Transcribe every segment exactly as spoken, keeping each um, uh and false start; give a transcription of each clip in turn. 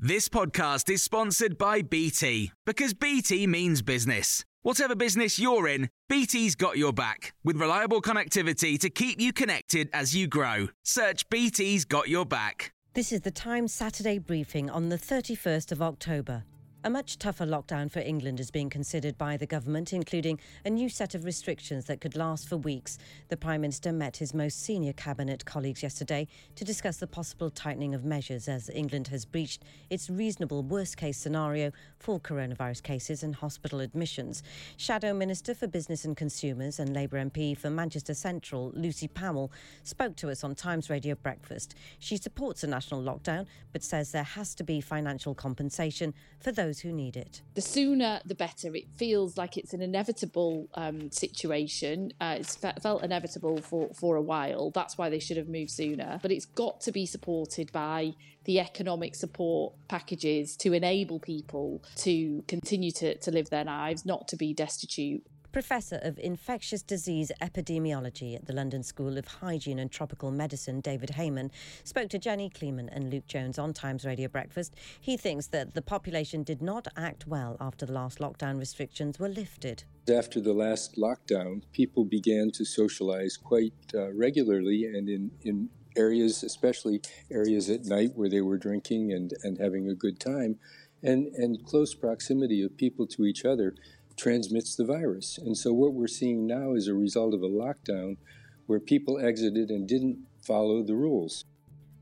This podcast is sponsored by B T, because B T means business. Whatever business you're in, B T's got your back, with reliable connectivity to keep you connected as you grow. Search B T's got your back. This is the Times Saturday briefing on the thirty-first of October. A much tougher lockdown for England is being considered by the government, including a new set of restrictions that could last for weeks. The Prime Minister met his most senior cabinet colleagues yesterday to discuss the possible tightening of measures as England has breached its reasonable worst-case scenario for coronavirus cases and hospital admissions. Shadow Minister for Business and Consumers and Labour M P for Manchester Central, Lucy Powell, spoke to us on Times Radio Breakfast. She supports a national lockdown, but says there has to be financial compensation for those who need it. The sooner the better. It feels like it's an inevitable um, situation. Uh, it's felt inevitable for, for a while. That's why they should have moved sooner. But it's got to be supported by the economic support packages to enable people to continue to, to live their lives, not to be destitute. Professor of Infectious Disease Epidemiology at the London School of Hygiene and Tropical Medicine, David Heyman, spoke to Jenny Kleeman and Luke Jones on Times Radio Breakfast. He thinks that the population did not act well after the last lockdown restrictions were lifted. After the last lockdown, people began to socialise quite uh, regularly and in, in areas, especially areas at night where they were drinking and, and having a good time, and, and close proximity of people to each other transmits the virus. And so what we're seeing now is a result of a lockdown where people exited and didn't follow the rules.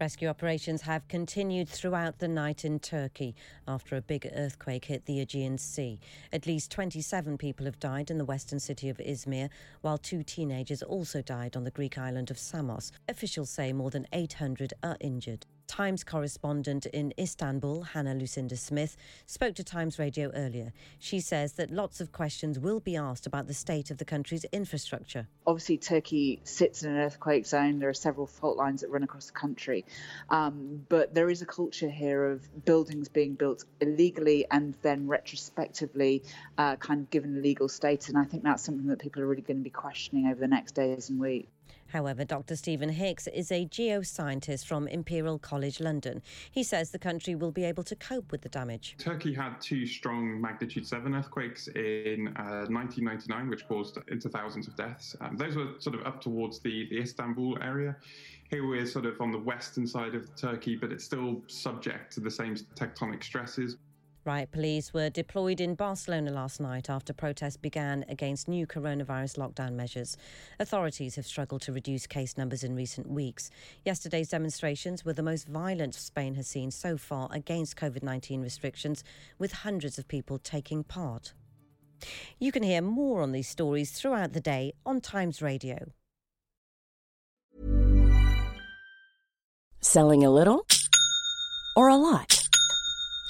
Rescue operations have continued throughout the night in Turkey after a big earthquake hit the Aegean Sea. At least twenty-seven people have died in the western city of Izmir, while two teenagers also died on the Greek island of Samos. Officials say more than eight hundred are injured. Times correspondent in Istanbul, Hannah Lucinda Smith, spoke to Times Radio earlier. She says that lots of questions will be asked about the state of the country's infrastructure. Obviously, Turkey sits in an earthquake zone. There are several fault lines that run across the country. Um, but there is a culture here of buildings being built illegally and then retrospectively uh, kind of given a legal status. And I think that's something that people are really going to be questioning over the next days and weeks. However, Doctor Stephen Hicks is a geoscientist from Imperial College London. He says the country will be able to cope with the damage. Turkey had two strong magnitude seven earthquakes in uh, nineteen ninety-nine, which caused into thousands of deaths. Um, those were sort of up towards the, the Istanbul area. Here we're sort of on the western side of Turkey, but it's still subject to the same tectonic stresses. Riot police were deployed in Barcelona last night after protests began against new coronavirus lockdown measures. Authorities have struggled to reduce case numbers in recent weeks. Yesterday's demonstrations were the most violent Spain has seen so far against covid nineteen restrictions, with hundreds of people taking part. You can hear more on these stories throughout the day on Times Radio. Selling a little or a lot?